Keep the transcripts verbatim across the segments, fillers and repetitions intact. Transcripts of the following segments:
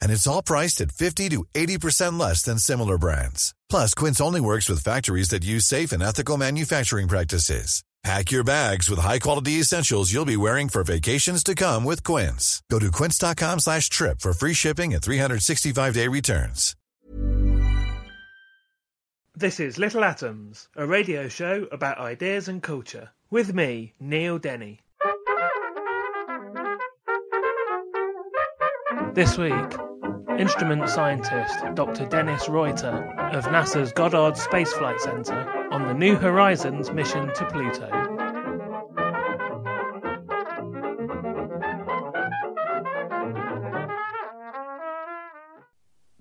And it's all priced at fifty to eighty percent less than similar brands. Plus, Quince only works with factories that use safe and ethical manufacturing practices. Pack your bags with high-quality essentials you'll be wearing for vacations to come with Quince. Go to quince.com slash trip for free shipping and three sixty-five day returns. This is Little Atoms, a radio show about ideas and culture, with me, Neil Denny. This week, instrument scientist Doctor Dennis Reuter of NASA's Goddard Space Flight Center on the New Horizons mission to Pluto.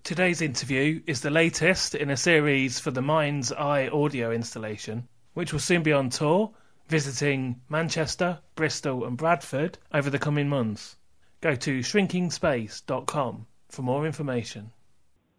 Today's interview is the latest in a series for the Mind's Eye audio installation, which will soon be on tour, visiting Manchester, Bristol and Bradford over the coming months. Go to shrinking space dot com for more information.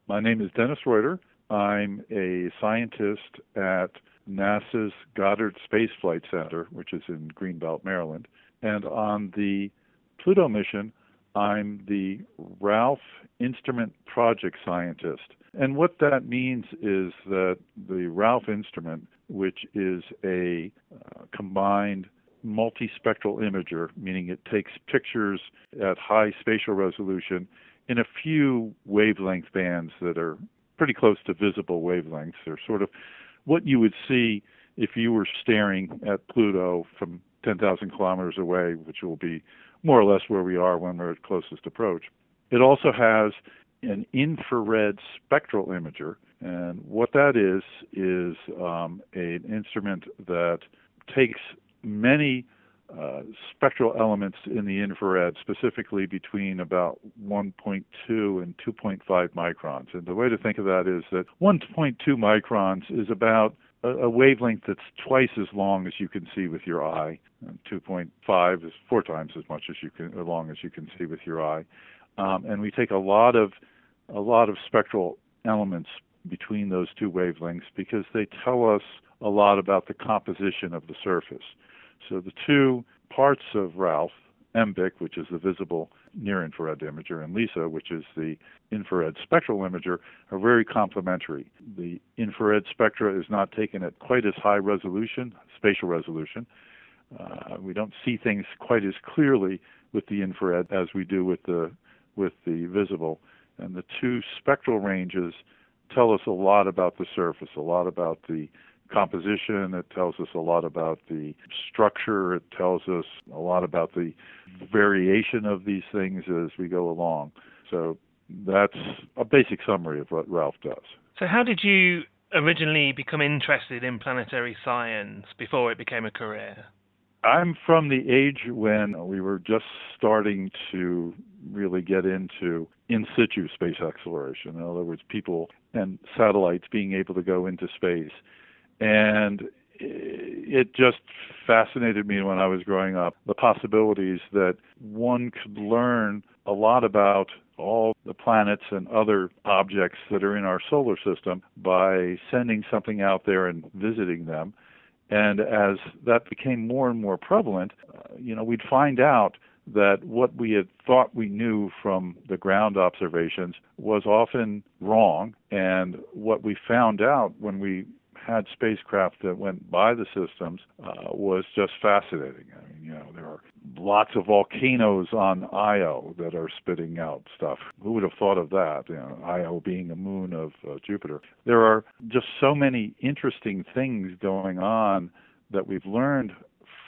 My name is Dennis Reuter. I'm a scientist at NASA's Goddard Space Flight Center, which is in Greenbelt, Maryland. And on the Pluto mission, I'm the Ralph Instrument Project Scientist. And what that means is that the Ralph instrument, which is a uh, combined multispectral imager, meaning it takes pictures at high spatial resolution in a few wavelength bands that are pretty close to visible wavelengths. They're sort of what you would see if you were staring at Pluto from ten thousand kilometers away, which will be more or less where we are when we're at closest approach. It also has an infrared spectral imager, and what that is is um, an instrument that takes many uh, spectral elements in the infrared, specifically between about one point two and two point five microns. And the way to think of that is that one point two microns is about a, a wavelength that's twice as long as you can see with your eye. And two point five is four times as much as you can, or long as you can see with your eye. Um, and we take a lot of a lot of spectral elements between those two wavelengths because they tell us a lot about the composition of the surface. So the two parts of Ralph, M B I C, which is the visible near-infrared imager, and LEISA, which is the infrared spectral imager, are very complementary. The infrared spectra is not taken at quite as high resolution, spatial resolution. Uh, we don't see things quite as clearly with the infrared as we do with the with the visible. And the two spectral ranges tell us a lot about the surface, a lot about the composition. It tells us a lot about the structure. It tells us a lot about the variation of these things as we go along. So that's a basic summary of what Ralph does. So how did you originally become interested in planetary science before it became a career? I'm from the age when we were just starting to really get into in situ space exploration. In other words, people and satellites being able to go into space. And it just fascinated me when I was growing up, the possibilities that one could learn a lot about all the planets and other objects that are in our solar system by sending something out there and visiting them. And as that became more and more prevalent, uh, you know, we'd find out that what we had thought we knew from the ground observations was often wrong. And what we found out when we had spacecraft that went by the systems uh, was just fascinating. I mean, you know, there are lots of volcanoes on Io that are spitting out stuff. Who would have thought of that? You know, Io being a moon of uh, Jupiter. There are just so many interesting things going on that we've learned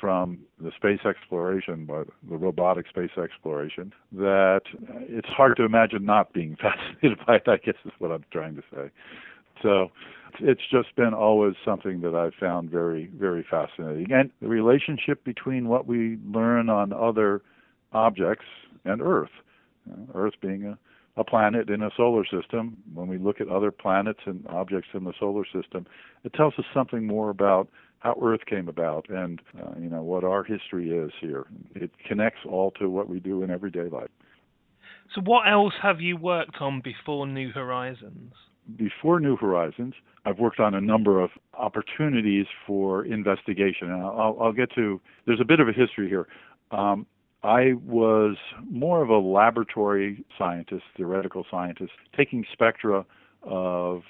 from the space exploration, by the robotic space exploration, that it's hard to imagine not being fascinated by it, I guess is what I'm trying to say. So it's just been always something that I've found very, very fascinating. And the relationship between what we learn on other objects and Earth, Earth being a, a planet in a solar system, when we look at other planets and objects in the solar system, it tells us something more about how Earth came about and uh, you know what our history is here. It connects all to what we do in everyday life. So what else have you worked on before New Horizons? Before New Horizons, I've worked on a number of opportunities for investigation. And I'll, I'll get to, there's a bit of a history here. Um, I was more of a laboratory scientist, theoretical scientist, taking spectra of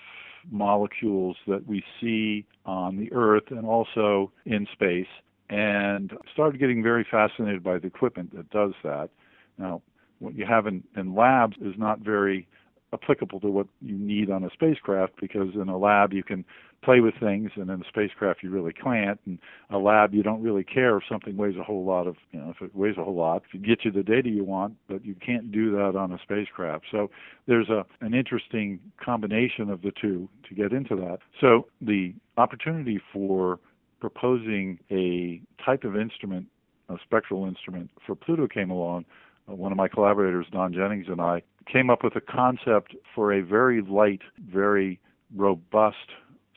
molecules that we see on the Earth and also in space, and started getting very fascinated by the equipment that does that. Now, what you have in, in labs is not very applicable to what you need on a spacecraft, because in a lab you can play with things, and in a spacecraft you really can't. In a lab you don't really care if something weighs a whole lot of, you know, if it weighs a whole lot, if it gets you the data you want, but you can't do that on a spacecraft. So there's a an interesting combination of the two to get into that. So the opportunity for proposing a type of instrument, a spectral instrument for Pluto came along. One of my collaborators, Don Jennings, and I came up with a concept for a very light, very robust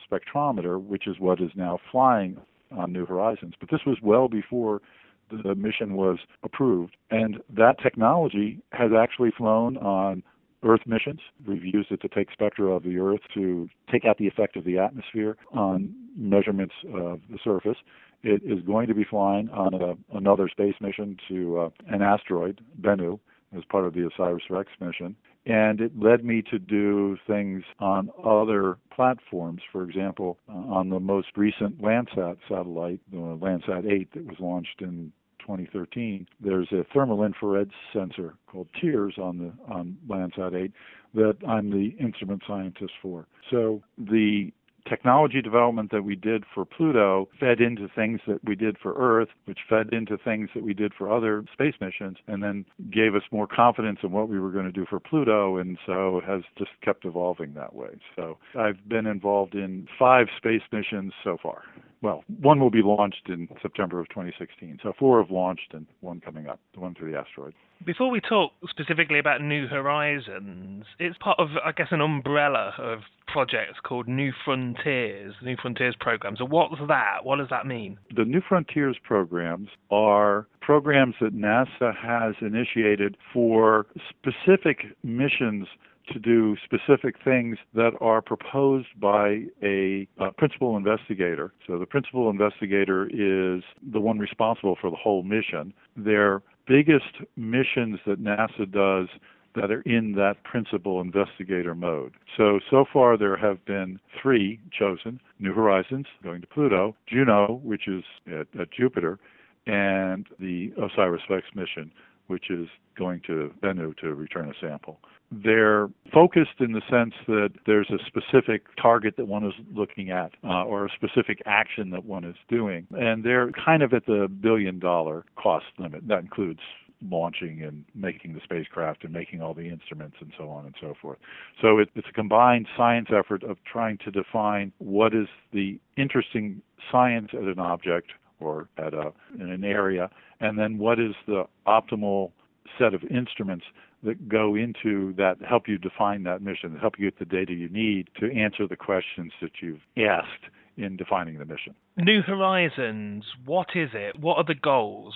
spectrometer, which is what is now flying on New Horizons. But this was well before the mission was approved. And that technology has actually flown on Earth missions. We've used it to take spectra of the Earth to take out the effect of the atmosphere on measurements of the surface. It is going to be flying on a, another space mission to uh, an asteroid, Bennu, as part of the OSIRIS-REx mission. And it led me to do things on other platforms, for example, uh, on the most recent Landsat satellite, the uh, Landsat eight, that was launched in twenty thirteen. There's a thermal infrared sensor called TIRS on the on Landsat eight that I'm the instrument scientist for. So the technology development that we did for Pluto fed into things that we did for Earth, which fed into things that we did for other space missions, and then gave us more confidence in what we were going to do for Pluto, and so it has just kept evolving that way. So I've been involved in five space missions so far. Well, one will be launched in September of twenty sixteen. So four have launched and one coming up, the one to the asteroid. Before we talk specifically about New Horizons, it's part of, I guess, an umbrella of projects called New Frontiers, the New Frontiers program. So what's that? What does that mean? The New Frontiers programs are programs that NASA has initiated for specific missions to do specific things that are proposed by a, a principal investigator. So the principal investigator is the one responsible for the whole mission. Their biggest missions that NASA does that are in that principal investigator mode. So, so far there have been three chosen: New Horizons, going to Pluto, Juno, which is at, at Jupiter, and the OSIRIS-REx mission, which is going to Bennu to return a sample. They're focused in the sense that there's a specific target that one is looking at, uh, or a specific action that one is doing. And they're kind of at the billion-dollar cost limit. That includes launching and making the spacecraft and making all the instruments and so on and so forth. So it, it's a combined science effort of trying to define what is the interesting science at an object or at a, in an area, and then what is the optimal set of instruments that go into that, help you define that mission, help you get the data you need to answer the questions that you've asked in defining the mission. New Horizons, what is it? What are the goals?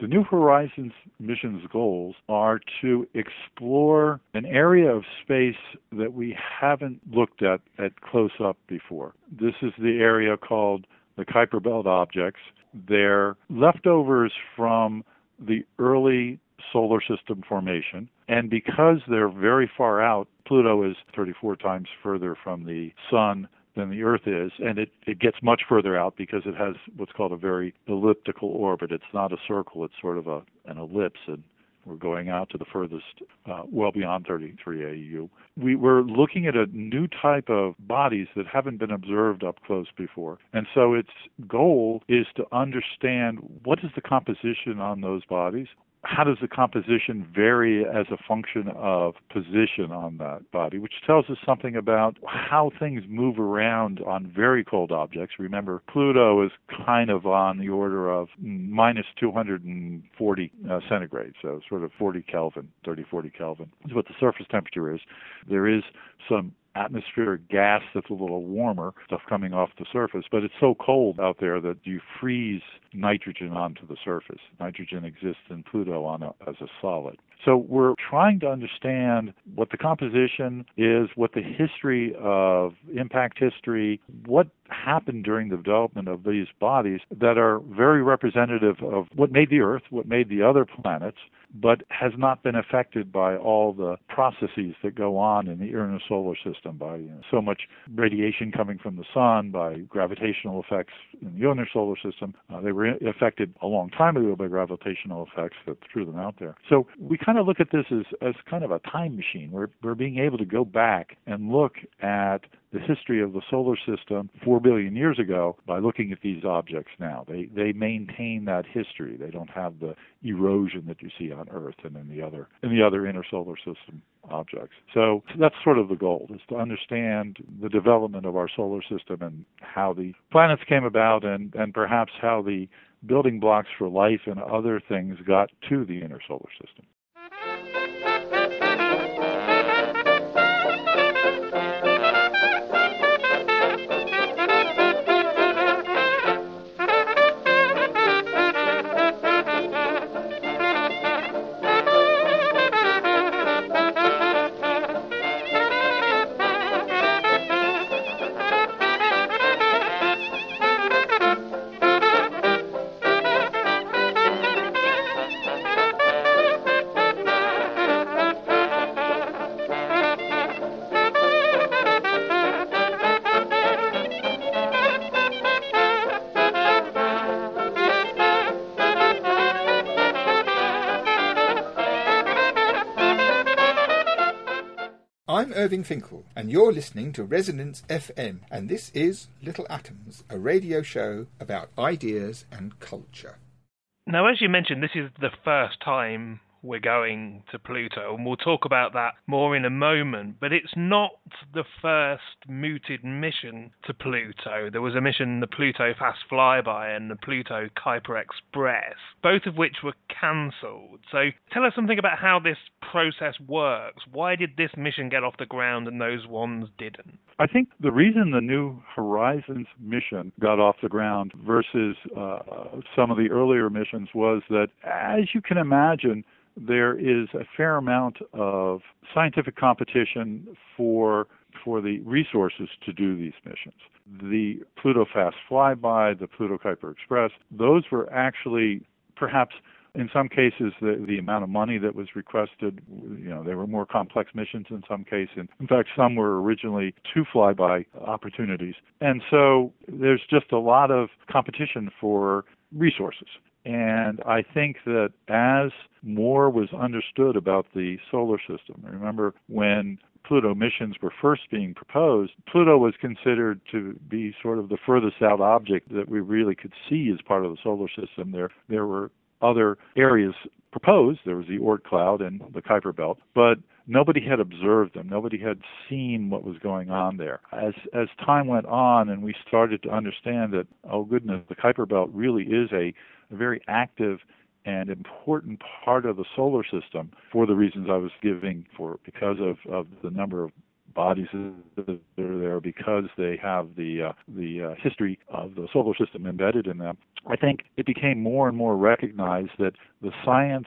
The New Horizons mission's goals are to explore an area of space that we haven't looked at at close up before. This is the area called the Kuiper Belt objects. They're leftovers from the early solar system formation, and because they're very far out, Pluto is thirty-four times further from the sun than the Earth is, and it, it gets much further out because it has what's called a very elliptical orbit. It's not a circle, it's sort of a, an ellipse, and We're going out to the furthest, uh, well beyond thirty-three A U. We were looking at a new type of bodies that haven't been observed up close before. And so its goal is to understand what is the composition on those bodies, how does the composition vary as a function of position on that body, which tells us something about how things move around on very cold objects. Remember, Pluto is kind of on the order of minus two hundred forty uh, centigrade, so sort of forty Kelvin, thirty, forty Kelvin is what the surface temperature is. There is some atmospheric gas that's a little warmer, stuff coming off the surface, but it's so cold out there that you freeze nitrogen onto the surface. Nitrogen exists in Pluto on a, as a solid. So we're trying to understand what the composition is, what the history of impact history, what happened during the development of these bodies that are very representative of what made the Earth, what made the other planets, but has not been affected by all the processes that go on in the inner solar system, by you know, so much radiation coming from the sun, by gravitational effects in the inner solar system. Uh, they were affected a long time ago by gravitational effects that threw them out there. So we kind of look at this as, as kind of a time machine. We're, we're being able to go back and look at the history of the solar system four billion years ago by looking at these objects now. They they maintain that history. They don't have the erosion that you see on Earth and in the other in the other inner solar system objects. So that's sort of the goal, is to understand the development of our solar system and how the planets came about and, and perhaps how the building blocks for life and other things got to the inner solar system. Irving Finkel, and you're listening to Resonance F M, and this is Little Atoms, a radio show about ideas and culture. Now, as you mentioned, this is the first time we're going to Pluto, and we'll talk about that more in a moment, but it's not the first mooted mission to Pluto. There was a mission, the Pluto Fast Flyby and the Pluto Kuiper Express, both of which were cancelled. So tell us something about how this process works. Why did this mission get off the ground and those ones didn't? I think the reason the New Horizons mission got off the ground versus uh, some of the earlier missions was that, as you can imagine, there is a fair amount of scientific competition for for the resources to do these missions. The Pluto Fast Flyby, the Pluto Kuiper Express, those were actually perhaps in some cases, the, the amount of money that was requested, you know, they were more complex missions in some cases. In fact, some were originally two flyby opportunities. And so there's just a lot of competition for resources. And I think that as more was understood about the solar system, remember when Pluto missions were first being proposed, Pluto was considered to be sort of the furthest out object that we really could see as part of the solar system. There, there were other areas proposed. There was the Oort cloud and the Kuiper Belt, but nobody had observed them. Nobody had seen what was going on there. As as time went on and we started to understand that, oh goodness, the Kuiper Belt really is a, a very active and important part of the solar system for the reasons I was giving for because of, of the number of bodies that are there, because they have the uh, the uh, history of the solar system embedded in them. I think it became more and more recognized that the science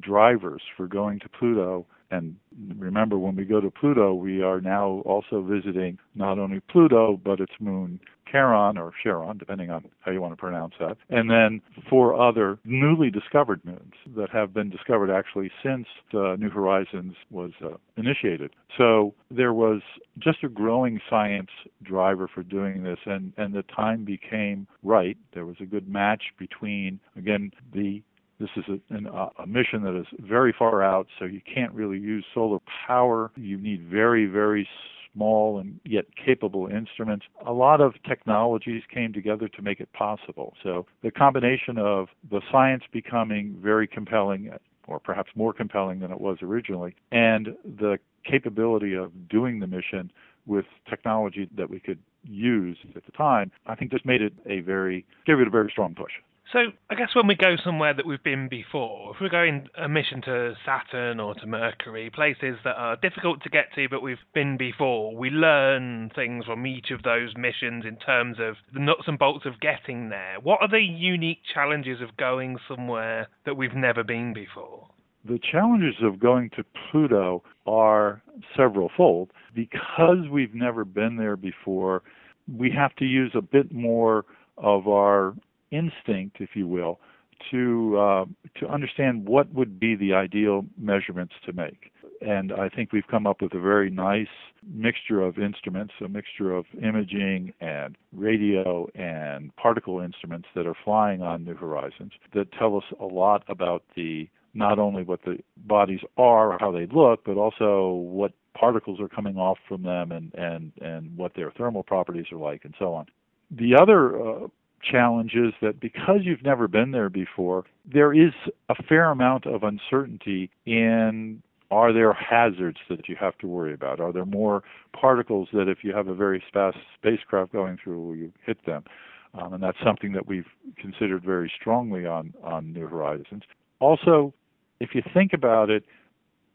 drivers for going to Pluto, and remember when we go to Pluto, we are now also visiting not only Pluto, but its moon Charon, or Charon, depending on how you want to pronounce that, and then four other newly discovered moons that have been discovered actually since uh, New Horizons was uh, initiated. So there was just a growing science driver for doing this, and, and the time became right. There was a good match between, again, the This is a, an, a mission that is very far out, so you can't really use solar power. You need very, very small and yet capable instruments. A lot of technologies came together to make it possible. So the combination of the science becoming very compelling, or perhaps more compelling than it was originally, and the capability of doing the mission with technology that we could use at the time, I think just made it a very, gave it a very strong push. So I guess when we go somewhere that we've been before, if we're going a mission to Saturn or to Mercury, places that are difficult to get to but we've been before, we learn things from each of those missions in terms of the nuts and bolts of getting there. What are the unique challenges of going somewhere that we've never been before? The challenges of going to Pluto are several-fold. Because we've never been there before, we have to use a bit more of our instinct, if you will, to uh, to understand what would be the ideal measurements to make. And I think we've come up with a very nice mixture of instruments, a mixture of imaging and radio and particle instruments that are flying on New Horizons that tell us a lot about the not only what the bodies are or how they look, but also what particles are coming off from them and, and, and what their thermal properties are like and so on. The other uh, challenge is that because you've never been there before, there is a fair amount of uncertainty in, are there hazards that you have to worry about? Are there more particles that if you have a very fast spacecraft going through, will you hit them? Um, and that's something that we've considered very strongly on, on New Horizons. Also, if you think about it,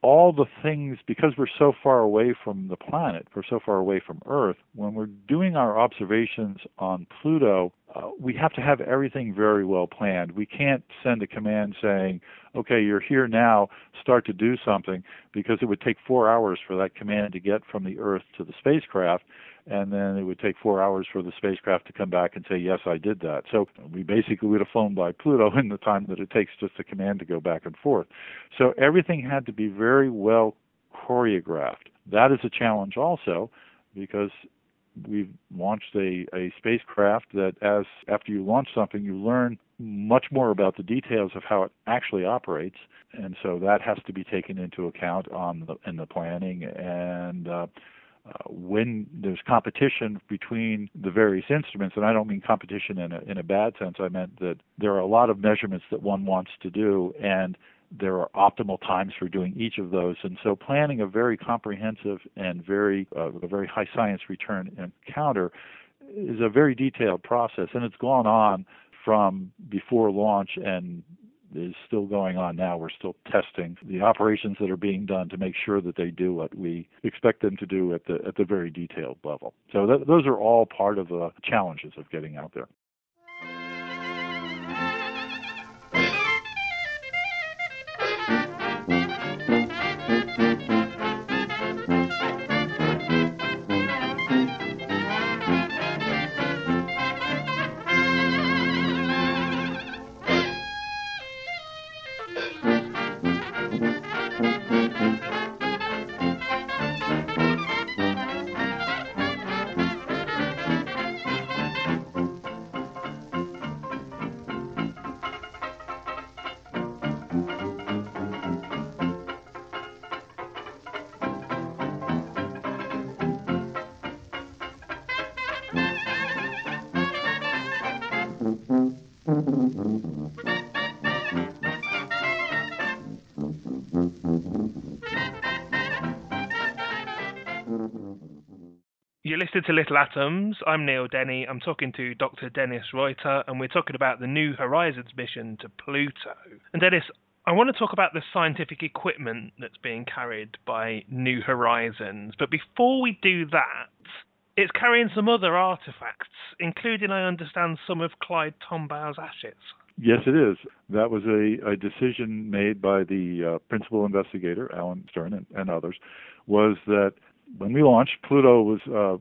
all the things, because we're so far away from the planet, we're so far away from Earth, when we're doing our observations on Pluto, uh, we have to have everything very well planned. We can't send a command saying, okay, you're here now, start to do something, because it would take four hours for that command to get from the Earth to the spacecraft, and then it would take four hours for the spacecraft to come back and say, yes, I did that. So we basically would have flown by Pluto in the time that it takes just the command to go back and forth. So everything had to be very well choreographed. That is a challenge also, because we've launched a, a spacecraft that as after you launch something, you learn much more about the details of how it actually operates, and so that has to be taken into account on the, in the planning. And uh, Uh, when there's competition between the various instruments, and I don't mean competition in a, in a bad sense, I meant that there are a lot of measurements that one wants to do, and there are optimal times for doing each of those. And so planning a very comprehensive and very uh, a very high science return encounter is a very detailed process, and it's gone on from before launch and is still going on now. We're still testing the operations that are being done to make sure that they do what we expect them to do at the at the very detailed level. So th- those are all part of the challenges of getting out there. You're listening to Little Atoms. I'm Neil Denny. I'm talking to Doctor Dennis Reuter, and we're talking about the New Horizons mission to Pluto. And Dennis, I want to talk about the scientific equipment that's being carried by New Horizons. But before we do that, it's carrying some other artifacts, including, I understand, some of Clyde Tombaugh's ashes. Yes, it is. That was a, a decision made by the uh, principal investigator, Alan Stern, and, and others, was that when we launched, Pluto was uh,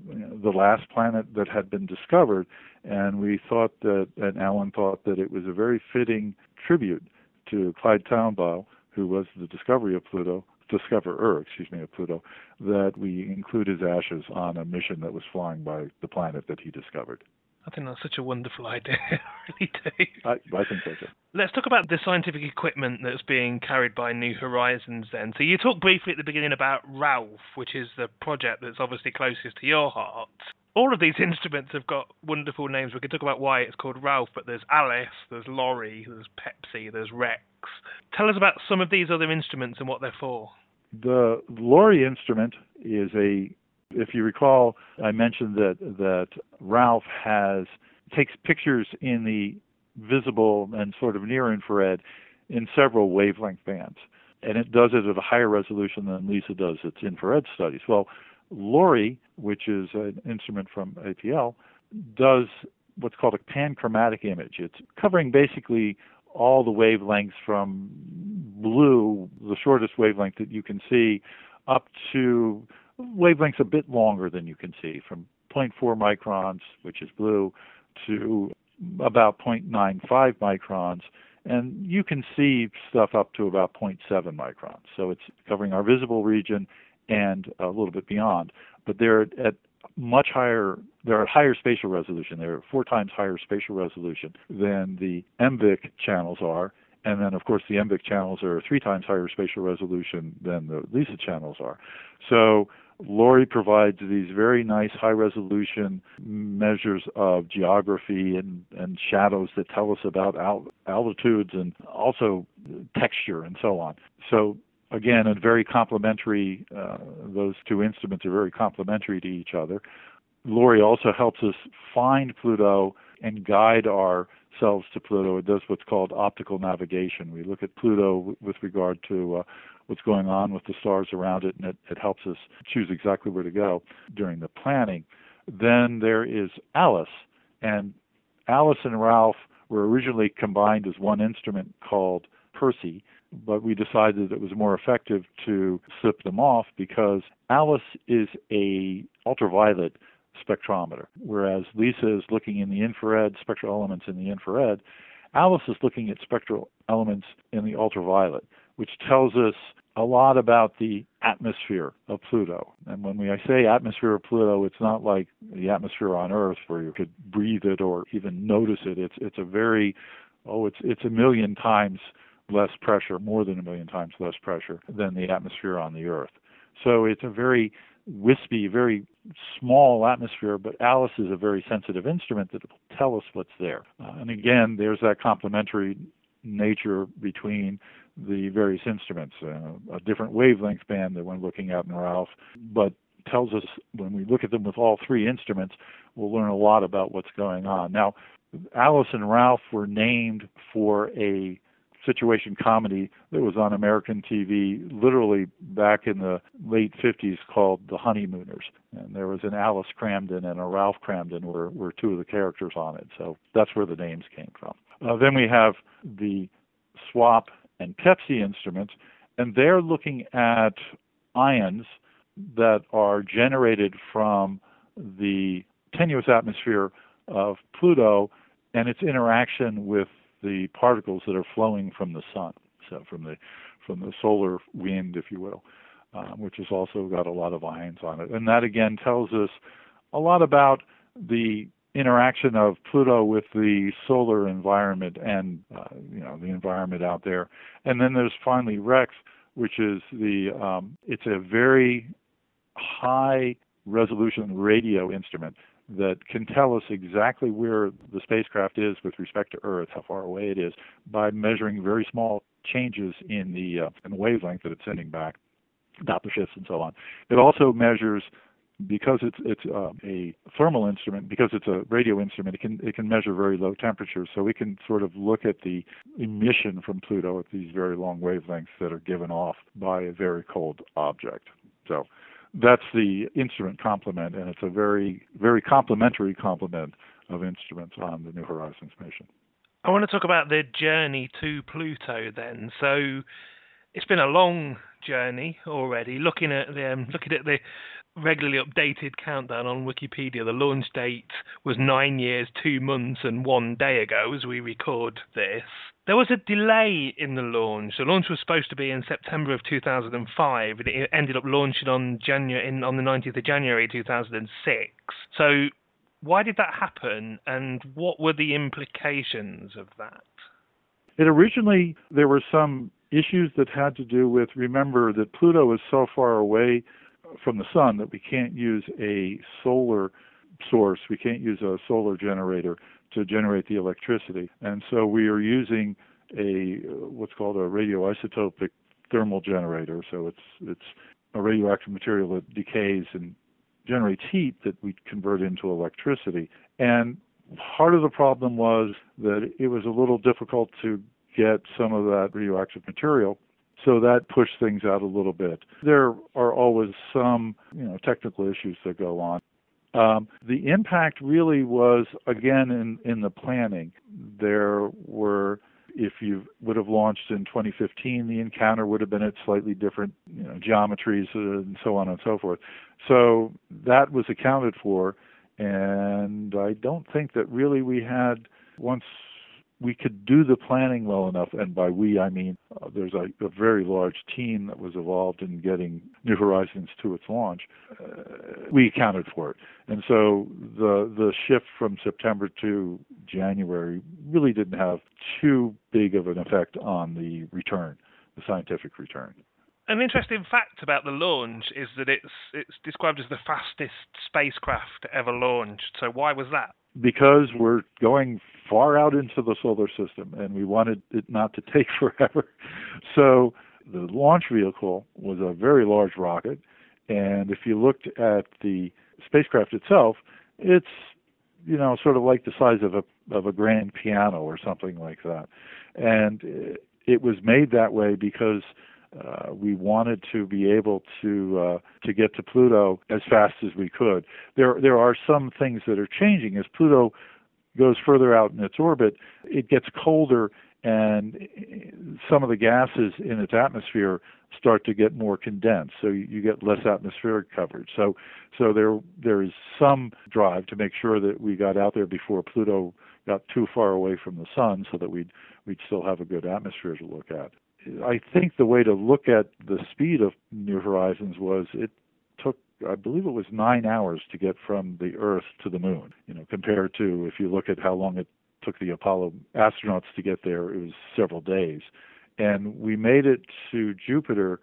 the last planet that had been discovered, and we thought that, and Alan thought that it was a very fitting tribute to Clyde Tombaugh, who was the discovery of Pluto, discoverer, excuse me, of Pluto, that we include his ashes on a mission that was flying by the planet that he discovered. I think that's such a wonderful idea. I really do. I, I think so too. Let's talk about the scientific equipment that's being carried by New Horizons then. So you talked briefly at the beginning about Ralph, which is the project that's obviously closest to your heart. All of these instruments have got wonderful names. We could talk about why it's called Ralph, but there's Alice, there's LORRI, there's PEPSSI, there's Rex. Tell us about some of these other instruments and what they're for. The LORRI instrument is a, if you recall, I mentioned that that Ralph has takes pictures in the visible and sort of near-infrared in several wavelength bands, and it does it at a higher resolution than LEISA does its infrared studies. Well, LORRI, which is an instrument from A P L, does what's called a panchromatic image. It's covering basically all the wavelengths from blue, the shortest wavelength that you can see, up to wavelengths a bit longer than you can see, from zero point four microns, which is blue, to about zero point nine five microns. And you can see stuff up to about zero point seven microns. So it's covering our visible region and a little bit beyond. But they're at much higher, they're at higher spatial resolution. They're four times higher spatial resolution than the M V I C channels are. And then, of course, the M V I C channels are three times higher spatial resolution than the LEISA channels are. So LORRI provides these very nice high-resolution measures of geography and, and shadows that tell us about al- altitudes and also texture and so on. So, again, a very complementary, uh, those two instruments are very complementary to each other. LORRI also helps us find Pluto and guide ourselves to Pluto. It does what's called optical navigation. We look at Pluto w- with regard to uh, what's going on with the stars around it, and it, it helps us choose exactly where to go during the planning. Then there is Alice, and Alice and Ralph were originally combined as one instrument called PEPSSI, but we decided it was more effective to slip them off because Alice is a ultraviolet spectrometer, whereas LEISA is looking in the infrared, spectral elements in the infrared. Alice is looking at spectral elements in the ultraviolet, which tells us a lot about the atmosphere of Pluto. And when we say atmosphere of Pluto, it's not like the atmosphere on Earth where you could breathe it or even notice it. It's it's a very, oh, it's it's a million times less pressure, more than a million times less pressure than the atmosphere on the Earth. So it's a very wispy, very small atmosphere, but Alice is a very sensitive instrument that will tell us what's there. Uh, and again, there's that complementary nature between the various instruments, uh, a different wavelength band that we're looking at in Ralph, but tells us when we look at them with all three instruments, we'll learn a lot about what's going on. Now, Alice and Ralph were named for a situation comedy that was on American T V literally back in the late fifties called The Honeymooners. And there was an Alice Cramden and a Ralph Cramden were, were two of the characters on it. So that's where the names came from. Uh, then we have the SWAP and PEPSSI instruments, and they're looking at ions that are generated from the tenuous atmosphere of Pluto and its interaction with the particles that are flowing from the sun, so from the from the solar wind, if you will, um, which has also got a lot of ions on it. And that, again, tells us a lot about the interaction of Pluto with the solar environment and, uh, you know, the environment out there. And then there's finally Rex, which is the, um, it's a very high-resolution radio instrument that can tell us exactly where the spacecraft is with respect to Earth, how far away it is, by measuring very small changes in the, uh, in the wavelength that it's sending back, Doppler shifts and so on. It also measures, because it's it's uh, a thermal instrument, because it's a radio instrument, it can it can measure very low temperatures, so we can sort of look at the emission from Pluto at these very long wavelengths that are given off by a very cold object. So that's the instrument complement, and it's a very, very complementary complement of instruments on the New Horizons mission. I want to talk about the journey to Pluto then. So it's been a long journey already. Looking at the, um, looking at the regularly updated countdown on Wikipedia, the launch date was nine years, two months, and one day ago as we record this. There was a delay in the launch. The launch was supposed to be in September of two thousand five, and it ended up launching on January, in, on the nineteenth of January two thousand six. So Why did that happen, and what were the implications of that? It originally, there were some issues that had to do with, remember that Pluto is so far away from the sun that we can't use a solar source, we can't use a solar generator to generate the electricity. And so we are using a what's called a radioisotopic thermal generator. So it's it's a radioactive material that decays and generates heat that we convert into electricity. And part of the problem was that it was a little difficult to get some of that radioactive material, so that pushed things out a little bit. There are always some, you know, technical issues that go on. Um, the impact really was, again, in, in the planning. There were, if you would have launched in twenty fifteen, the encounter would have been at slightly different, you know, geometries and so on and so forth. So that was accounted for, and I don't think that really we had, once we could do the planning well enough, and by we I mean uh, there's a, a very large team that was involved in getting New Horizons to its launch, uh, we accounted for it. And so the the shift from September to January really didn't have too big of an effect on the return, the scientific return. An interesting fact about the launch is that it's it's described as the fastest spacecraft ever launched. So why was that? Because we're going far out into the solar system, and we wanted it not to take forever. So the launch vehicle was a very large rocket, and if you looked at the spacecraft itself, it's, you know, sort of like the size of a of a grand piano or something like that. And it was made that way because Uh, we wanted to be able to uh, to get to Pluto as fast as we could. There there are some things that are changing. As Pluto goes further out in its orbit, it gets colder, and some of the gases in its atmosphere start to get more condensed, so you, you get less atmospheric coverage. So so there there is some drive to make sure that we got out there before Pluto got too far away from the sun, so that we'd, we'd still have a good atmosphere to look at. I think the way to look at the speed of New Horizons was it took, I believe it was nine hours to get from the Earth to the Moon, you know, compared to if you look at how long it took the Apollo astronauts to get there, it was several days. And we made it to Jupiter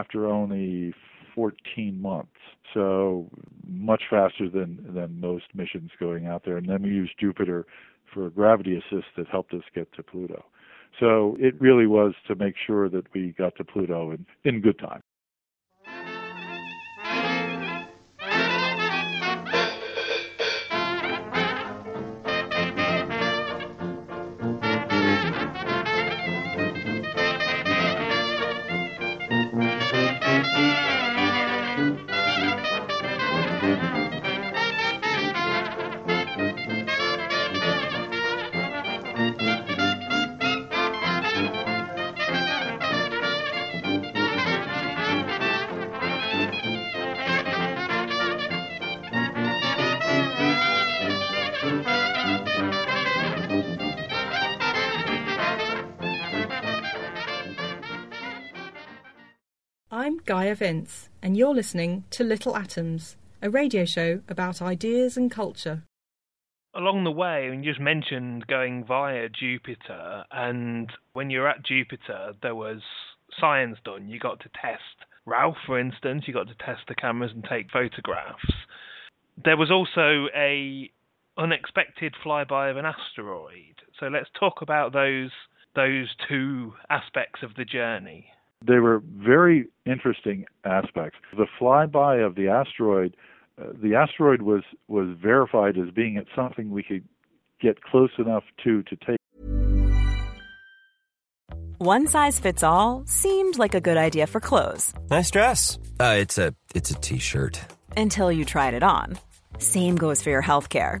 after only fourteen months, so much faster than, than most missions going out there. And then we used Jupiter for a gravity assist that helped us get to Pluto. So it really was to make sure that we got to Pluto in, in good time. Vince, and you're listening to Little Atoms, a radio show about ideas and culture. Along the way, and you just mentioned going via Jupiter, and when you're at Jupiter, there was science done. You got to test Ralph, for instance. You got to test the cameras and take photographs. There was also a unexpected flyby of an asteroid. So let's talk about those those two aspects of the journey. They were very interesting aspects. The flyby of the asteroid, uh, the asteroid was, was verified as being at something we could get close enough to to take. One size fits all seemed like a good idea for clothes. Nice dress. Uh, it's a it's a t-shirt. Until you tried it on. Same goes for your healthcare.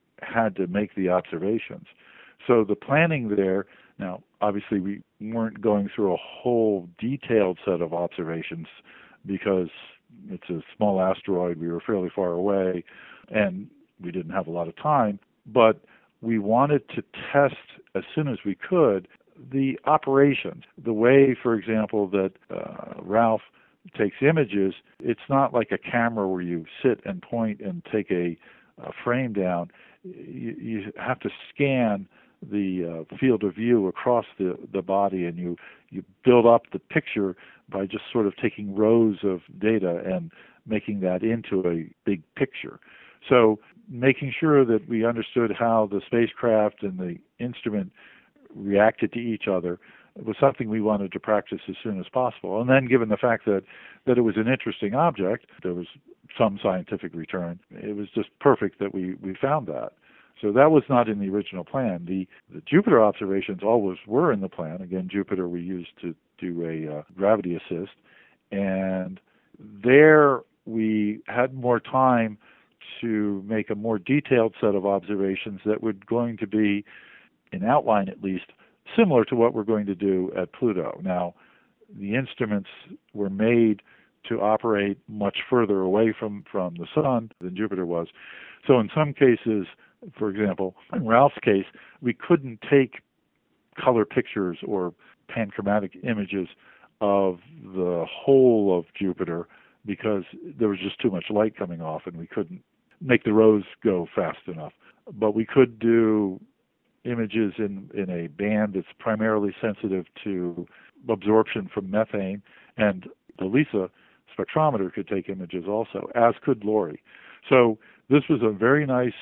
had to make the observations. So the planning there, now obviously we weren't going through a whole detailed set of observations because it's a small asteroid, we were fairly far away, and we didn't have a lot of time, but we wanted to test as soon as we could the operations. The way, for example, that uh, Ralph takes images, it's not like a camera where you sit and point and take a, a frame down. You, you have to scan the uh, field of view across the, the body, and you, you build up the picture by just sort of taking rows of data and making that into a big picture. So making sure that we understood how the spacecraft and the instrument reacted to each other was something we wanted to practice as soon as possible. And then given the fact that, that it was an interesting object, there was some scientific return. It was just perfect that we, we found that. So that was not in the original plan. The, the Jupiter observations always were in the plan. Again, Jupiter we used to do a uh, gravity assist. And there we had more time to make a more detailed set of observations that were going to be, in outline at least, similar to what we're going to do at Pluto. Now, the instruments were made to operate much further away from, from the sun than Jupiter was. So in some cases, for example, in Ralph's case, we couldn't take color pictures or panchromatic images of the whole of Jupiter because there was just too much light coming off and we couldn't make the rows go fast enough. But we could do images in, in a band that's primarily sensitive to absorption from methane, and the LEISA spectrometer could take images also, as could LORRI. So this was a very nice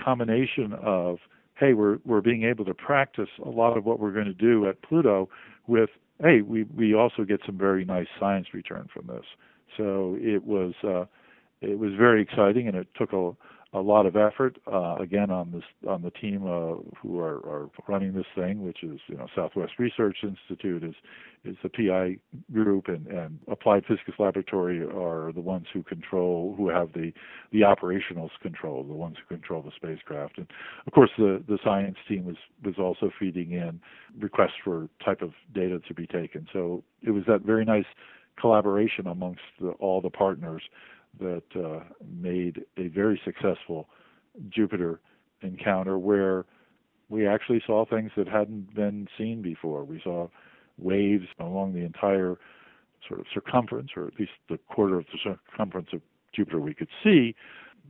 combination of, hey, we're we're being able to practice a lot of what we're going to do at Pluto with, hey, we, we also get some very nice science return from this. So it was uh, it was very exciting, and it took a a lot of effort, uh, again, on this on the team uh, who are, are running this thing, which is you know Southwest Research Institute is is the P I group, and, and Applied Physics Laboratory are the ones who control, who have the, the operationals control, the ones who control the spacecraft. And, of course, the, the science team was, was also feeding in requests for type of data to be taken. So it was that very nice collaboration amongst the, all the partners that uh, made a very successful Jupiter encounter where we actually saw things that hadn't been seen before. We saw waves along the entire sort of circumference, or at least the quarter of the circumference of Jupiter we could see,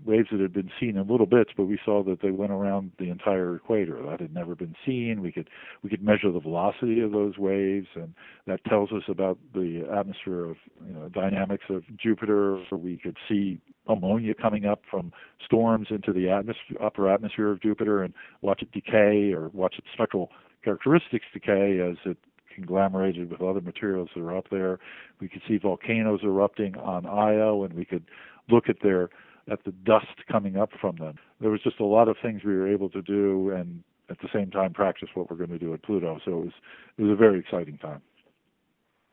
waves that had been seen in little bits, but we saw that they went around the entire equator. That had never been seen. We could we could measure the velocity of those waves, and that tells us about the atmosphere of you know, dynamics of Jupiter. So we could see ammonia coming up from storms into the atmosphere, upper atmosphere of Jupiter, and watch it decay, or watch its spectral characteristics decay as it conglomerated with other materials that are up there. We could see volcanoes erupting on Io, and we could look at their at the dust coming up from them. There was just a lot of things we were able to do and at the same time practice what we're going to do at Pluto. So it was it was a very exciting time.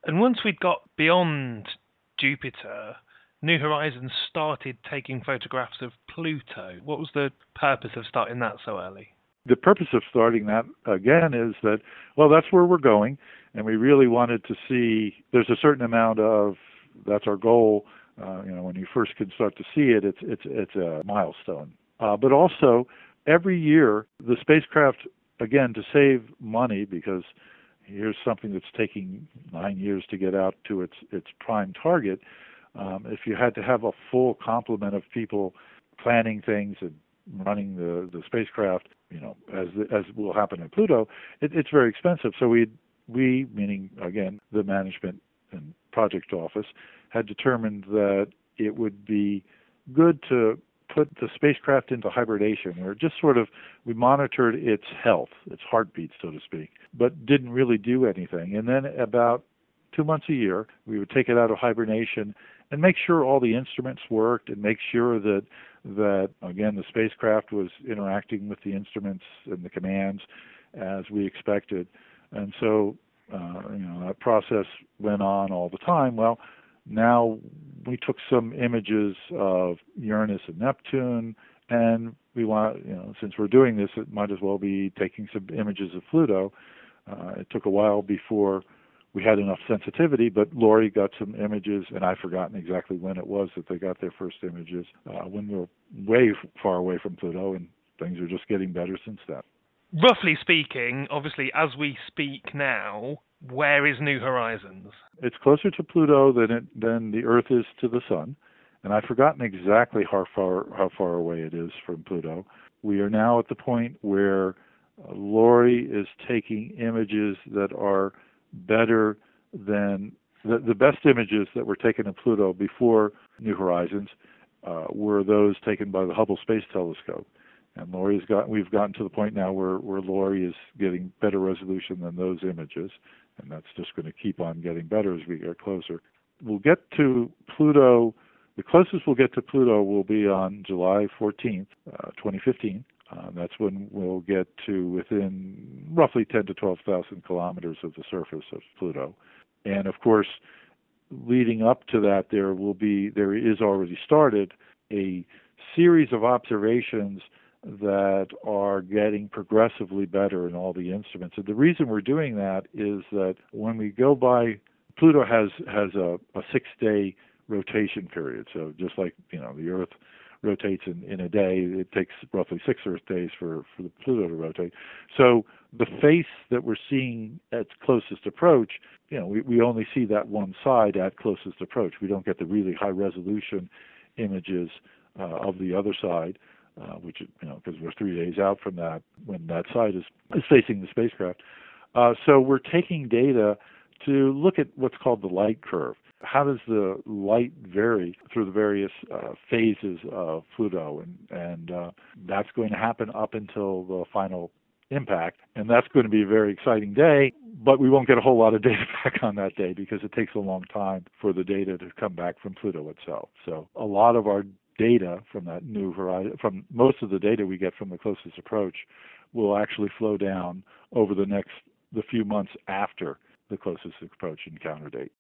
And once we'd got beyond Jupiter, New Horizons started taking photographs of Pluto. What was the purpose of starting that so early? The purpose of starting that, again, is that, well, that's where we're going, and we really wanted to see, there's a certain amount of, that's our goal. Uh, you know, when you first can start to see it, it's it's it's a milestone. Uh, but also, every year the spacecraft again, to save money, because here's something that's taking nine years to get out to its its prime target. Um, if you had to have a full complement of people planning things and running the, the spacecraft, you know, as as will happen in Pluto, it, it's very expensive. So we we meaning again the management and project office had determined that it would be good to put the spacecraft into hibernation, where just sort of we monitored its health, its heartbeat, so to speak, but didn't really do anything. And then about two months a year, we would take it out of hibernation and make sure all the instruments worked and make sure that, that again, the spacecraft was interacting with the instruments and the commands as we expected. And so, uh, you know, that process went on all the time. Well, now we took some images of Uranus and Neptune, and we want, you know, since we're doing this, it might as well be taking some images of Pluto. Uh, it took a while before we had enough sensitivity, but LORRI got some images, and I've forgotten exactly when it was that they got their first images, uh, when we were way f- far away from Pluto, and things are just getting better since then. Roughly speaking, obviously, as we speak now, where is New Horizons? It's closer to Pluto than it, than the Earth is to the Sun, and I've forgotten exactly how far how far away it is from Pluto. We are now at the point where LORRI is taking images that are better than the, the best images that were taken of Pluto before New Horizons uh, were those taken by the Hubble Space Telescope. And LORRI's got, we've gotten to the point now where, where LORRI is getting better resolution than those images, and that's just going to keep on getting better as we get closer. We'll get to Pluto, the closest we'll get to Pluto will be on July fourteenth, uh, twenty fifteen. Uh, that's when we'll get to within roughly ten to twelve thousand kilometers of the surface of Pluto. And of course, leading up to that, there will be, there is already started a series of observations that are getting progressively better in all the instruments. And the reason we're doing that is that when we go by, Pluto has has a, a six-day rotation period. So just like, you know, the Earth rotates in, in a day, it takes roughly six Earth days for, for the Pluto to rotate. So the face that we're seeing at closest approach, you know, we, we only see that one side at closest approach. We don't get the really high-resolution images uh, of the other side. Uh, which, you know, because we're three days out from that when that side is, is facing the spacecraft. Uh, so we're taking data to look at what's called the light curve. How does the light vary through the various uh, phases of Pluto? And, and uh, that's going to happen up until the final impact. And that's going to be a very exciting day, but we won't get a whole lot of data back on that day because it takes a long time for the data to come back from Pluto itself. So a lot of our data from that new horizon, from most of the data we get from the closest approach, will actually flow down over the next the few months after the closest approach encounter date.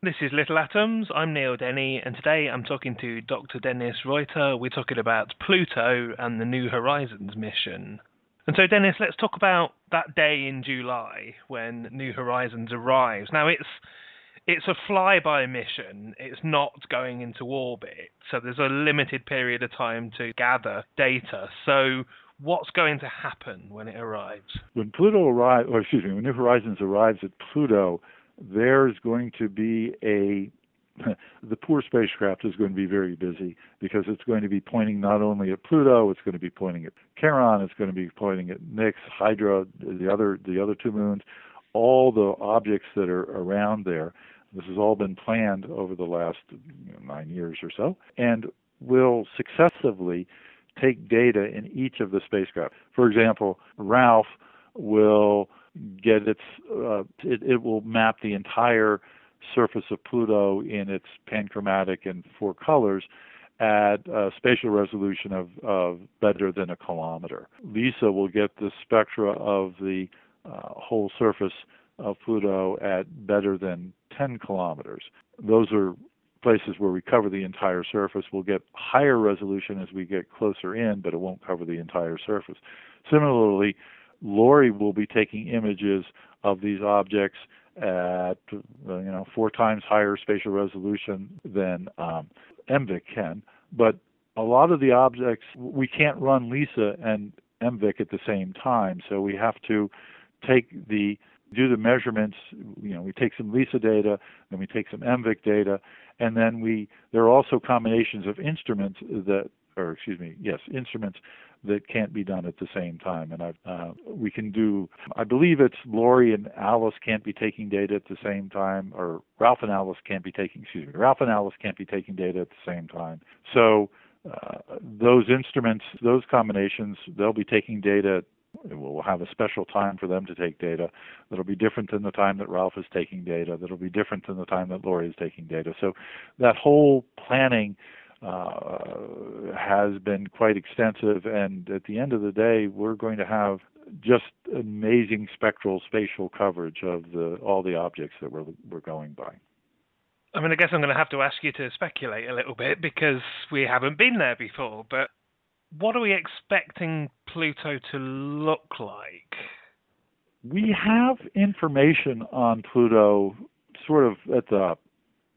This is Little Atoms. I'm Neil Denny, and today I'm talking to Doctor Dennis Reuter. We're talking about Pluto and the New Horizons mission. And so, Dennis, let's talk about that day in July when New Horizons arrives. Now, it's it's a flyby mission. It's not going into orbit, so there's a limited period of time to gather data. So what's going to happen when it arrives? When Pluto arrives, or excuse me, when New Horizons arrives at Pluto, there's going to be a, the poor spacecraft is going to be very busy because it's going to be pointing not only at Pluto, it's going to be pointing at Charon, it's going to be pointing at Nix, Hydra, the other the other two moons, all the objects that are around there. This has all been planned over the last you know, nine years or so, and will successively take data in each of the spacecraft. For example, Ralph will get its, uh, it, it will map the entire surface of Pluto in its panchromatic and four colors at a spatial resolution of, of better than a kilometer. LEISA will get the spectra of the uh, whole surface of Pluto at better than ten kilometers. Those are places where we cover the entire surface. We'll get higher resolution as we get closer in, but it won't cover the entire surface. Similarly, LORRI will be taking images of these objects at you know four times higher spatial resolution than um, M V I C can, but a lot of the objects, we can't run LEISA and M V I C at the same time, so we have to take the do the measurements. You know, we take some LEISA data, then we take some M V I C data, and then we there are also combinations of instruments that, or excuse me, yes, instruments that can't be done at the same time. And I've, uh, we can do, I believe it's LORRI and Alice can't be taking data at the same time, or Ralph and Alice can't be taking, excuse me, Ralph and Alice can't be taking data at the same time. So uh, those instruments, those combinations, they'll be taking data. We'll have a special time for them to take data that'll be different than the time that Ralph is taking data, that'll be different than the time that LORRI is taking data. So that whole planning Uh, has been quite extensive, and at the end of the day, we're going to have just amazing spectral spatial coverage of the, all the objects that we're we're going by. I mean, I guess I'm going to have to ask you to speculate a little bit because we haven't been there before, but what are we expecting Pluto to look like? We have information on Pluto sort of at the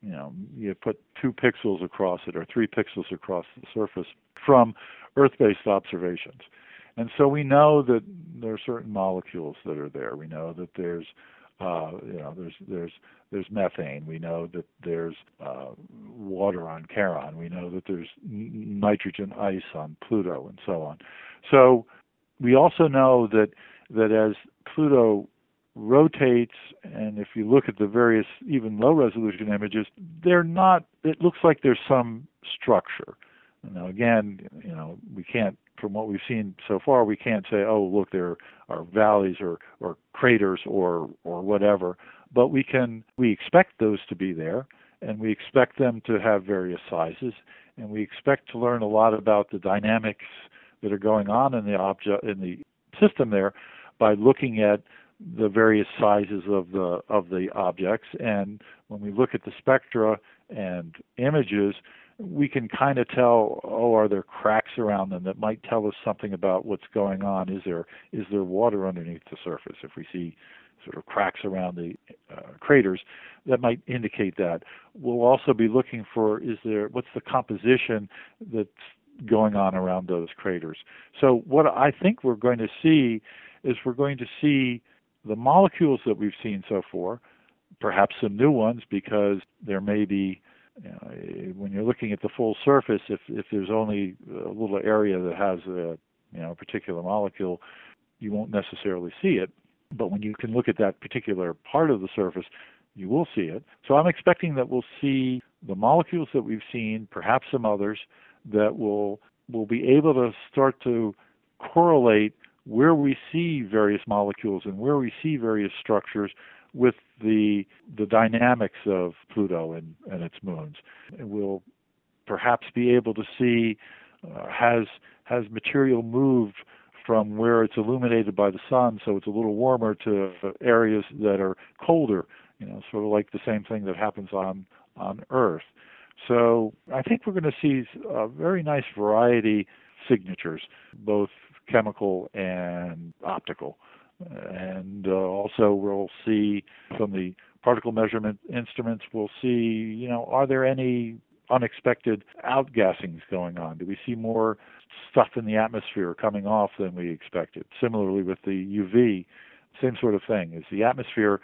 You know, you put two pixels across it or three pixels across the surface from Earth-based observations. And so we know that there are certain molecules that are there. We know that there's, uh, you know, there's there's there's methane. We know that there's uh, water on Charon. We know that there's n- nitrogen ice on Pluto and so on. So we also know that that as Pluto rotates, and if you look at the various even low resolution images, they're not, it looks like there's some structure. Now again, you know, we can't, from what we've seen so far, we can't say, oh, look, there are valleys or, or craters or, or whatever, but we can, we expect those to be there, and we expect them to have various sizes, and we expect to learn a lot about the dynamics that are going on in the object, in the system there, by looking at the various sizes of the of the objects. And when we look at the spectra and images, we can kind of tell, oh, are there cracks around them that might tell us something about what's going on? Is there is there water underneath the surface? If we see sort of cracks around the uh, craters, that might indicate that. We'll also be looking for, is there, what's the composition that's going on around those craters? So what I think we're going to see is we're going to see the molecules that we've seen so far, perhaps some new ones, because there may be, you know, when you're looking at the full surface, if, if there's only a little area that has a, you know, a particular molecule, you won't necessarily see it. But when you can look at that particular part of the surface, you will see it. So I'm expecting that we'll see the molecules that we've seen, perhaps some others, that will will be able to start to correlate where we see various molecules and where we see various structures with the the dynamics of Pluto and, and its moons. And we'll perhaps be able to see, uh, has has material moved from where it's illuminated by the sun, so it's a little warmer, to areas that are colder, you know, sort of like the same thing that happens on, on Earth. So I think we're going to see a very nice variety signatures, both chemical and optical. And uh, also we'll see from the particle measurement instruments, we'll see, you know, are there any unexpected outgassings going on? Do we see more stuff in the atmosphere coming off than we expected? Similarly with the U V, same sort of thing. Is the atmosphere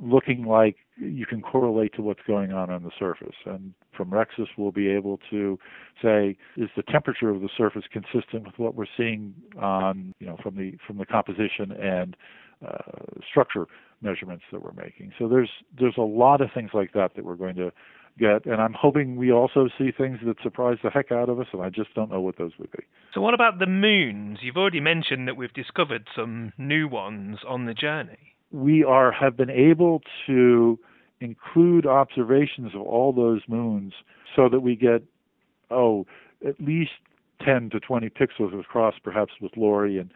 looking like you can correlate to what's going on on the surface? And from REXIS, we'll be able to say, is the temperature of the surface consistent with what we're seeing on, you know, from the from the composition and uh, structure measurements that we're making. So there's there's a lot of things like that that we're going to get, and I'm hoping we also see things that surprise the heck out of us, and I just don't know what those would be. So what about the moons? You've already mentioned that we've discovered some new ones on the journey. We are have been able to include observations of all those moons so that we get, oh, at least ten to twenty pixels of cross, perhaps with LORRI, and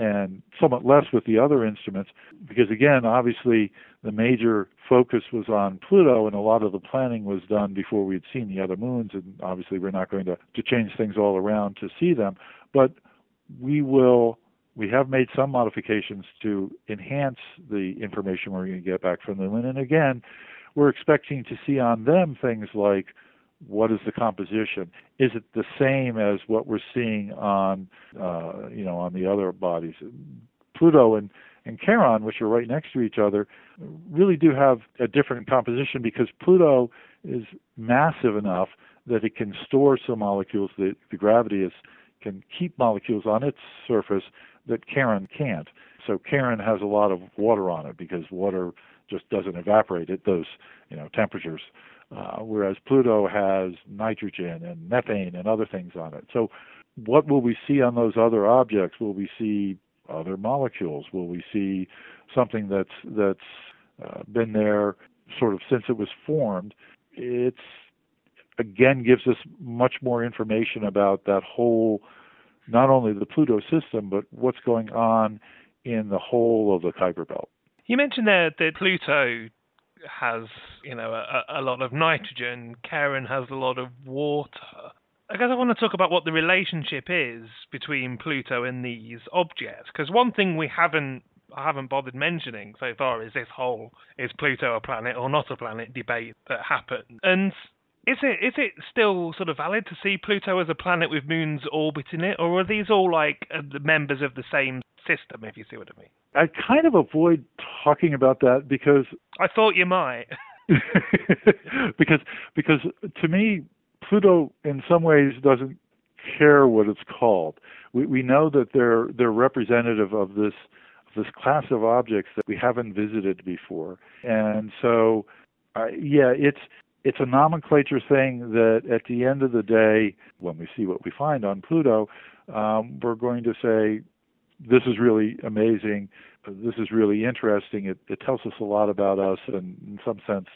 and somewhat less with the other instruments, because again, obviously, the major focus was on Pluto, and a lot of the planning was done before we had seen the other moons, and obviously we're not going to, to change things all around to see them, but we will, we have made some modifications to enhance the information we're going to get back from them, and, and again, we're expecting to see on them things like, what is the composition? Is it the same as what we're seeing on, uh, you know, on the other bodies? Pluto and, and Charon, which are right next to each other, really do have a different composition because Pluto is massive enough that it can store some molecules that the gravity is, can keep molecules on its surface that Charon can't. So Charon has a lot of water on it because water just doesn't evaporate at those, you know, temperatures. Uh, whereas Pluto has nitrogen and methane and other things on it. So what will we see on those other objects? Will we see other molecules? Will we see something that's that's uh, been there sort of since it was formed? It's, again, gives us much more information about that whole, not only the Pluto system, but what's going on in the whole of the Kuiper Belt. You mentioned there that Pluto has, you know, a, a lot of nitrogen. Charon has a lot of water. I guess I want to talk about what the relationship is between Pluto and these objects, because one thing we haven't I haven't bothered mentioning so far is this whole is Pluto a planet or not a planet debate that happened. And is it is it still sort of valid to see Pluto as a planet with moons orbiting it, or are these all like the members of the same system, if you see what I mean? I kind of avoid talking about that because... I thought you might. because, because to me, Pluto in some ways doesn't care what it's called. We, we know that they're they're representative of this, this class of objects that we haven't visited before. And so, uh, yeah, it's it's a nomenclature thing that at the end of the day, when we see what we find on Pluto, um, we're going to say, this is really amazing. This is really interesting. It, it tells us a lot about us, and in some sense,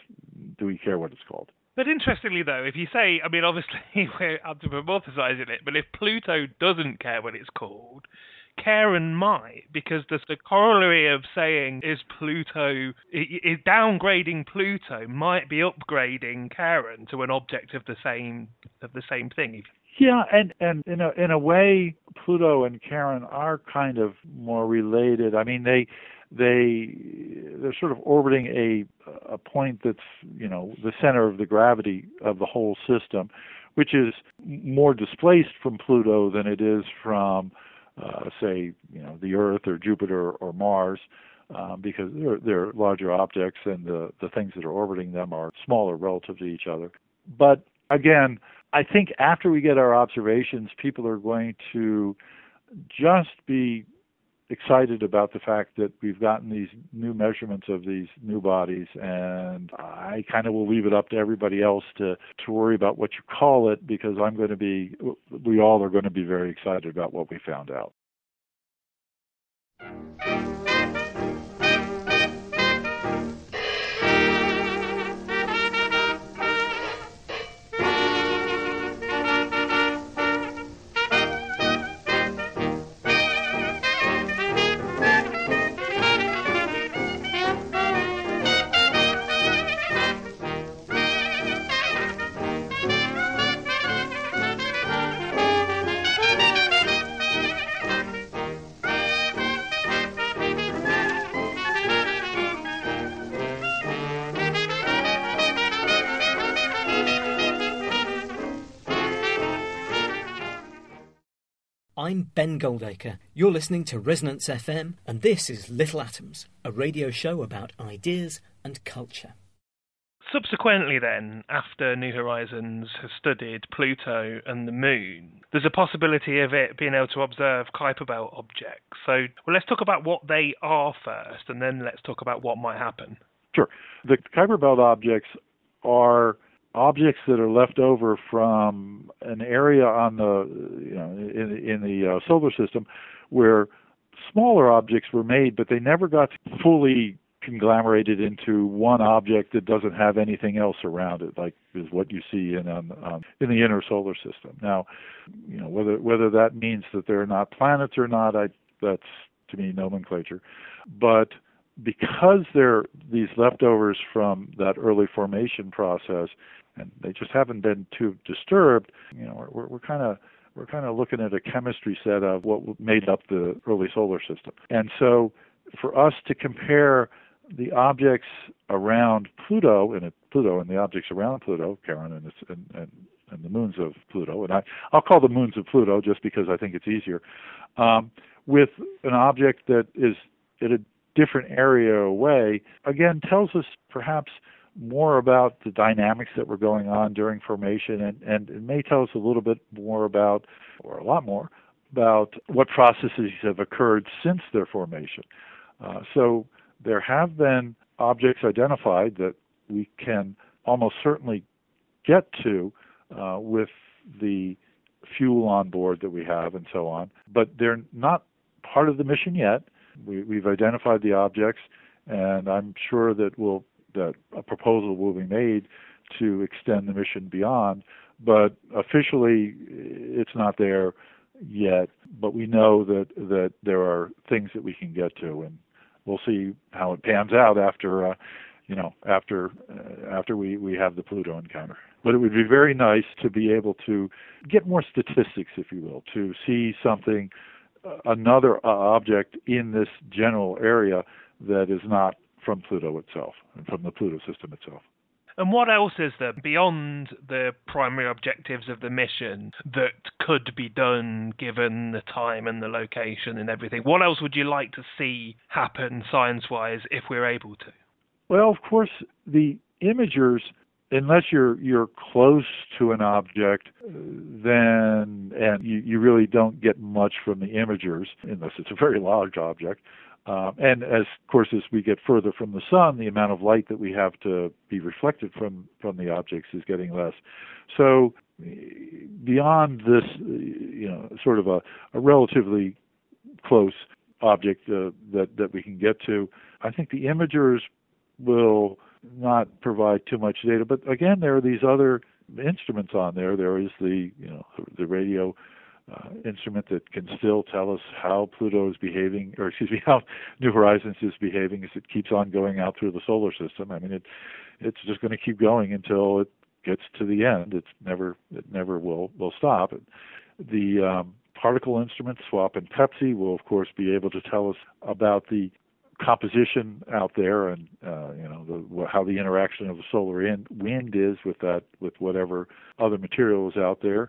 do we care what it's called? But interestingly, though, if you say, I mean, obviously, we're anthropomorphizing it, but if Pluto doesn't care what it's called, Charon might, because there's the corollary of saying, is Pluto, is downgrading Pluto might be upgrading Charon to an object of the same of the same thing. Yeah, and, and in a in a way, Pluto and Charon are kind of more related. I mean, they they they're sort of orbiting a a point that's, you know, the center of the gravity of the whole system, which is more displaced from Pluto than it is from uh, say, you know, the Earth or Jupiter or Mars, um, because they're they're larger objects and the the things that are orbiting them are smaller relative to each other. But again, I think after we get our observations, people are going to just be excited about the fact that we've gotten these new measurements of these new bodies, and I kind of will leave it up to everybody else to, to worry about what you call it, because I'm going to be, we all are going to be very excited about what we found out. I'm Ben Goldacre. You're listening to Resonance F M, and this is Little Atoms, a radio show about ideas and culture. Subsequently then, after New Horizons has studied Pluto and the Moon, there's a possibility of it being able to observe Kuiper Belt objects. So well, let's talk about what they are first, and then let's talk about what might happen. Sure. The Kuiper Belt objects are objects that are left over from an area on the, you know, in, in the uh, solar system where smaller objects were made, but they never got fully conglomerated into one object that doesn't have anything else around it, like is what you see in um, um, in the inner solar system. Now, you know, whether whether that means that they're not planets or not, I, that's to me nomenclature. But because they're these leftovers from that early formation process, and they just haven't been too disturbed, you know, we're we're kind of we're kind of looking at a chemistry set of what made up the early solar system. And so, for us to compare the objects around Pluto and Pluto and the objects around Pluto, Charon and, and, and, and the moons of Pluto, and I, I'll call the moons of Pluto just because I think it's easier, um, with an object that is at a different area away, again, tells us perhaps more about the dynamics that were going on during formation, and, and it may tell us a little bit more about, or a lot more, about what processes have occurred since their formation. Uh, so there have been objects identified that we can almost certainly get to uh, with the fuel on board that we have and so on, but they're not part of the mission yet. We, we've identified the objects, and I'm sure that we'll, that a proposal will be made to extend the mission beyond, but officially it's not there yet, but we know that, that there are things that we can get to, and we'll see how it pans out after, uh, you know, after uh, after we, we have the Pluto encounter. But it would be very nice to be able to get more statistics, if you will, to see something, uh, another uh, object in this general area that is not from Pluto itself and from the Pluto system itself. And what else is there beyond the primary objectives of the mission that could be done given the time and the location and everything? What else would you like to see happen science-wise if we're able to? Well, of course, the imagers, unless you're you're close to an object, then and you, you really don't get much from the imagers, unless it's a very large object. Um, and as, of course, as we get further from the sun, the amount of light that we have to be reflected from, from the objects is getting less. So beyond this, you know, sort of a, a relatively close object uh, that, that we can get to, I think the imagers will not provide too much data. But again, there are these other instruments on there. There is the, you know, the radio Uh, instrument that can still tell us how Pluto is behaving, or excuse me, how New Horizons is behaving as it keeps on going out through the solar system. I mean, it it's just going to keep going until it gets to the end. It's never it never will will stop. The um, particle instruments, SWAP and PEPSSI, will of course be able to tell us about the composition out there and uh, you know the, how the interaction of the solar in, wind is with that with whatever other material is out there.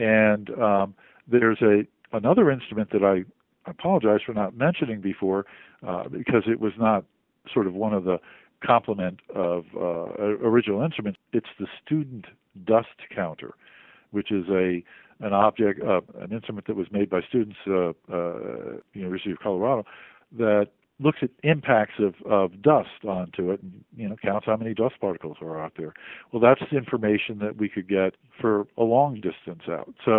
And um, there's a another instrument that I apologize for not mentioning before uh, because it was not sort of one of the complement of uh, original instruments. It's the student dust counter, which is a an object, uh, an instrument that was made by students at uh, uh, University of Colorado that looks at impacts of, of dust onto it and, you know, counts how many dust particles are out there. Well, that's information that we could get for a long distance out. So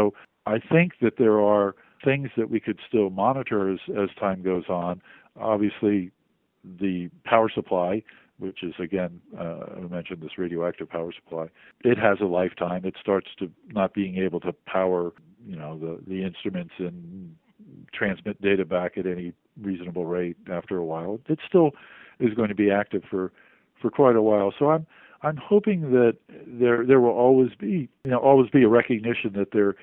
I think that there are things that we could still monitor as, as time goes on. Obviously, the power supply, which is, again, uh, I mentioned this radioactive power supply, it has a lifetime. It starts to not being able to power, you know, the, the instruments and transmit data back at any reasonable rate after a while. It still is going to be active for, for quite a while. So I'm I'm hoping that there there will always be you know always be a recognition that there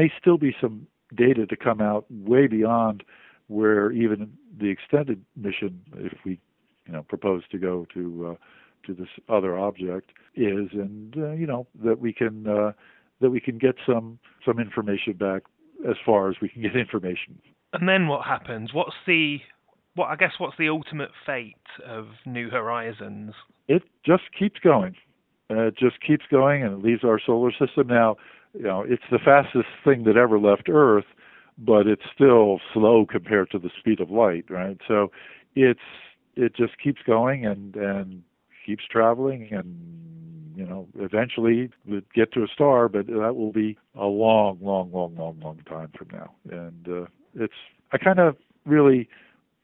may still be some data to come out way beyond where even the extended mission, if we you know propose to go to uh, to this other object, is, and uh, you know that we can uh, that we can get some some information back as far as we can get information. And then what happens? What's the, what I guess, what's the ultimate fate of New Horizons? It just keeps going. and it just keeps going, and it leaves our solar system. Now, you know, it's the fastest thing that ever left Earth, but it's still slow compared to the speed of light, right? So it's it just keeps going and, and keeps traveling, and, you know, eventually we'll get to a star, but that will be a long, long, long, long, long time from now. And uh, it's I kind of really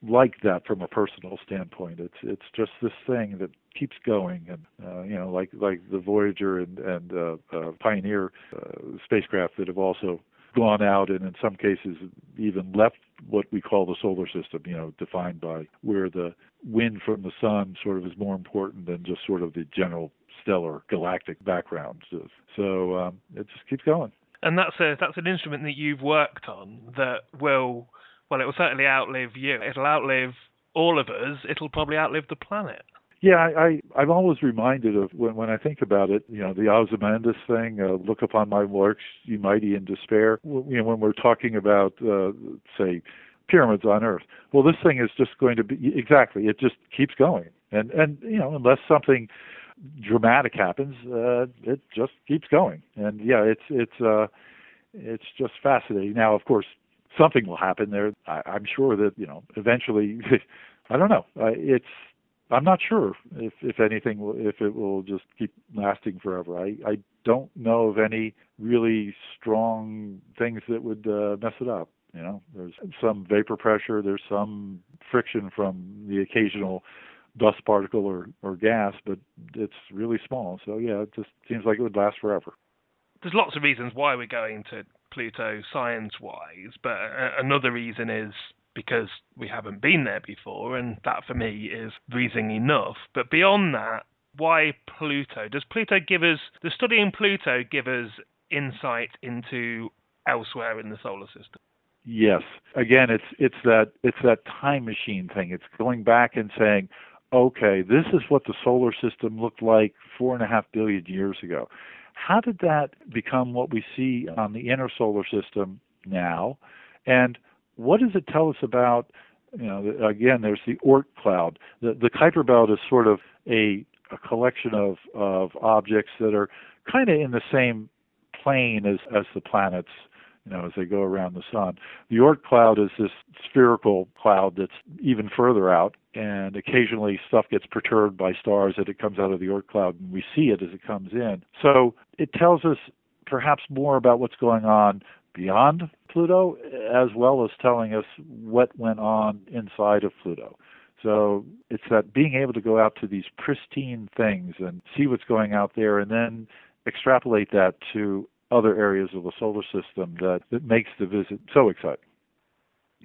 like that from a personal standpoint. It's it's just this thing that keeps going, and uh, you know, like like the Voyager and and uh, uh, Pioneer uh, spacecraft that have also gone out and in some cases even left what we call the solar system, you know, defined by where the wind from the sun sort of is more important than just sort of the general stellar galactic background. So um, it just keeps going. And that's a, that's an instrument that you've worked on that will, well, it will certainly outlive you. It'll outlive all of us. It'll probably outlive the planet. Yeah, I, I, I'm always reminded of, when, when I think about it, you know, the Ozymandias thing, uh, look upon my works, you mighty in despair. Well, you know, when we're talking about, uh, say, pyramids on Earth, well, this thing is just going to be, exactly, it just keeps going. And, and you know, unless something dramatic happens, uh, it just keeps going. And, yeah, it's it's uh, it's just fascinating. Now, of course, something will happen there. I, I'm sure that, you know, eventually, I don't know, uh, it's... I'm not sure if, if anything, will, if it will just keep lasting forever. I, I don't know of any really strong things that would uh, mess it up. You know, there's some vapor pressure, there's some friction from the occasional dust particle or, or gas, but it's really small. So, yeah, it just seems like it would last forever. There's lots of reasons why we're going to Pluto science-wise, but another reason is because we haven't been there before, and that for me is reason enough. But beyond that, why Pluto? Does Pluto give us, the study in Pluto give us insight into elsewhere in the solar system? Yes. Again, it's it's that it's that time machine thing. It's going back and saying, okay, this is what the solar system looked like four and a half billion years ago. How did that become what we see on the inner solar system now? And what does it tell us about, you know, again, there's the Oort cloud. The, the Kuiper Belt is sort of a, a collection of, of objects that are kind of in the same plane as, as the planets, you know, as they go around the sun. The Oort cloud is this spherical cloud that's even further out, and occasionally stuff gets perturbed by stars that it comes out of the Oort cloud, and we see it as it comes in. So it tells us perhaps more about what's going on beyond Pluto, as well as telling us what went on inside of Pluto. So it's that being able to go out to these pristine things and see what's going out there, and then extrapolate that to other areas of the solar system that, that makes the visit so exciting.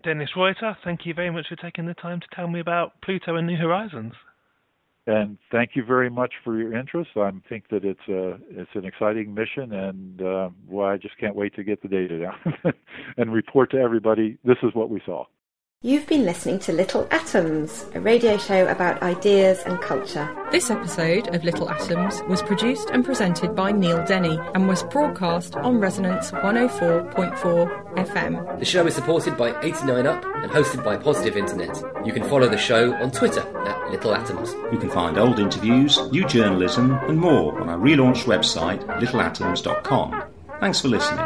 Dennis Reuter, thank you very much for taking the time to tell me about Pluto and New Horizons. And thank you very much for your interest. I think that it's a, it's an exciting mission, and uh, well, I just can't wait to get the data down and report to everybody this is what we saw. You've been listening to Little Atoms, a radio show about ideas and culture. This episode of Little Atoms was produced and presented by Neil Denny and was broadcast on Resonance one oh four point four F M. The show is supported by eighty-nine up and hosted by Positive Internet. You can follow the show on Twitter at Little Atoms. You can find old interviews, new journalism and more on our relaunched website, little atoms dot com. Thanks for listening.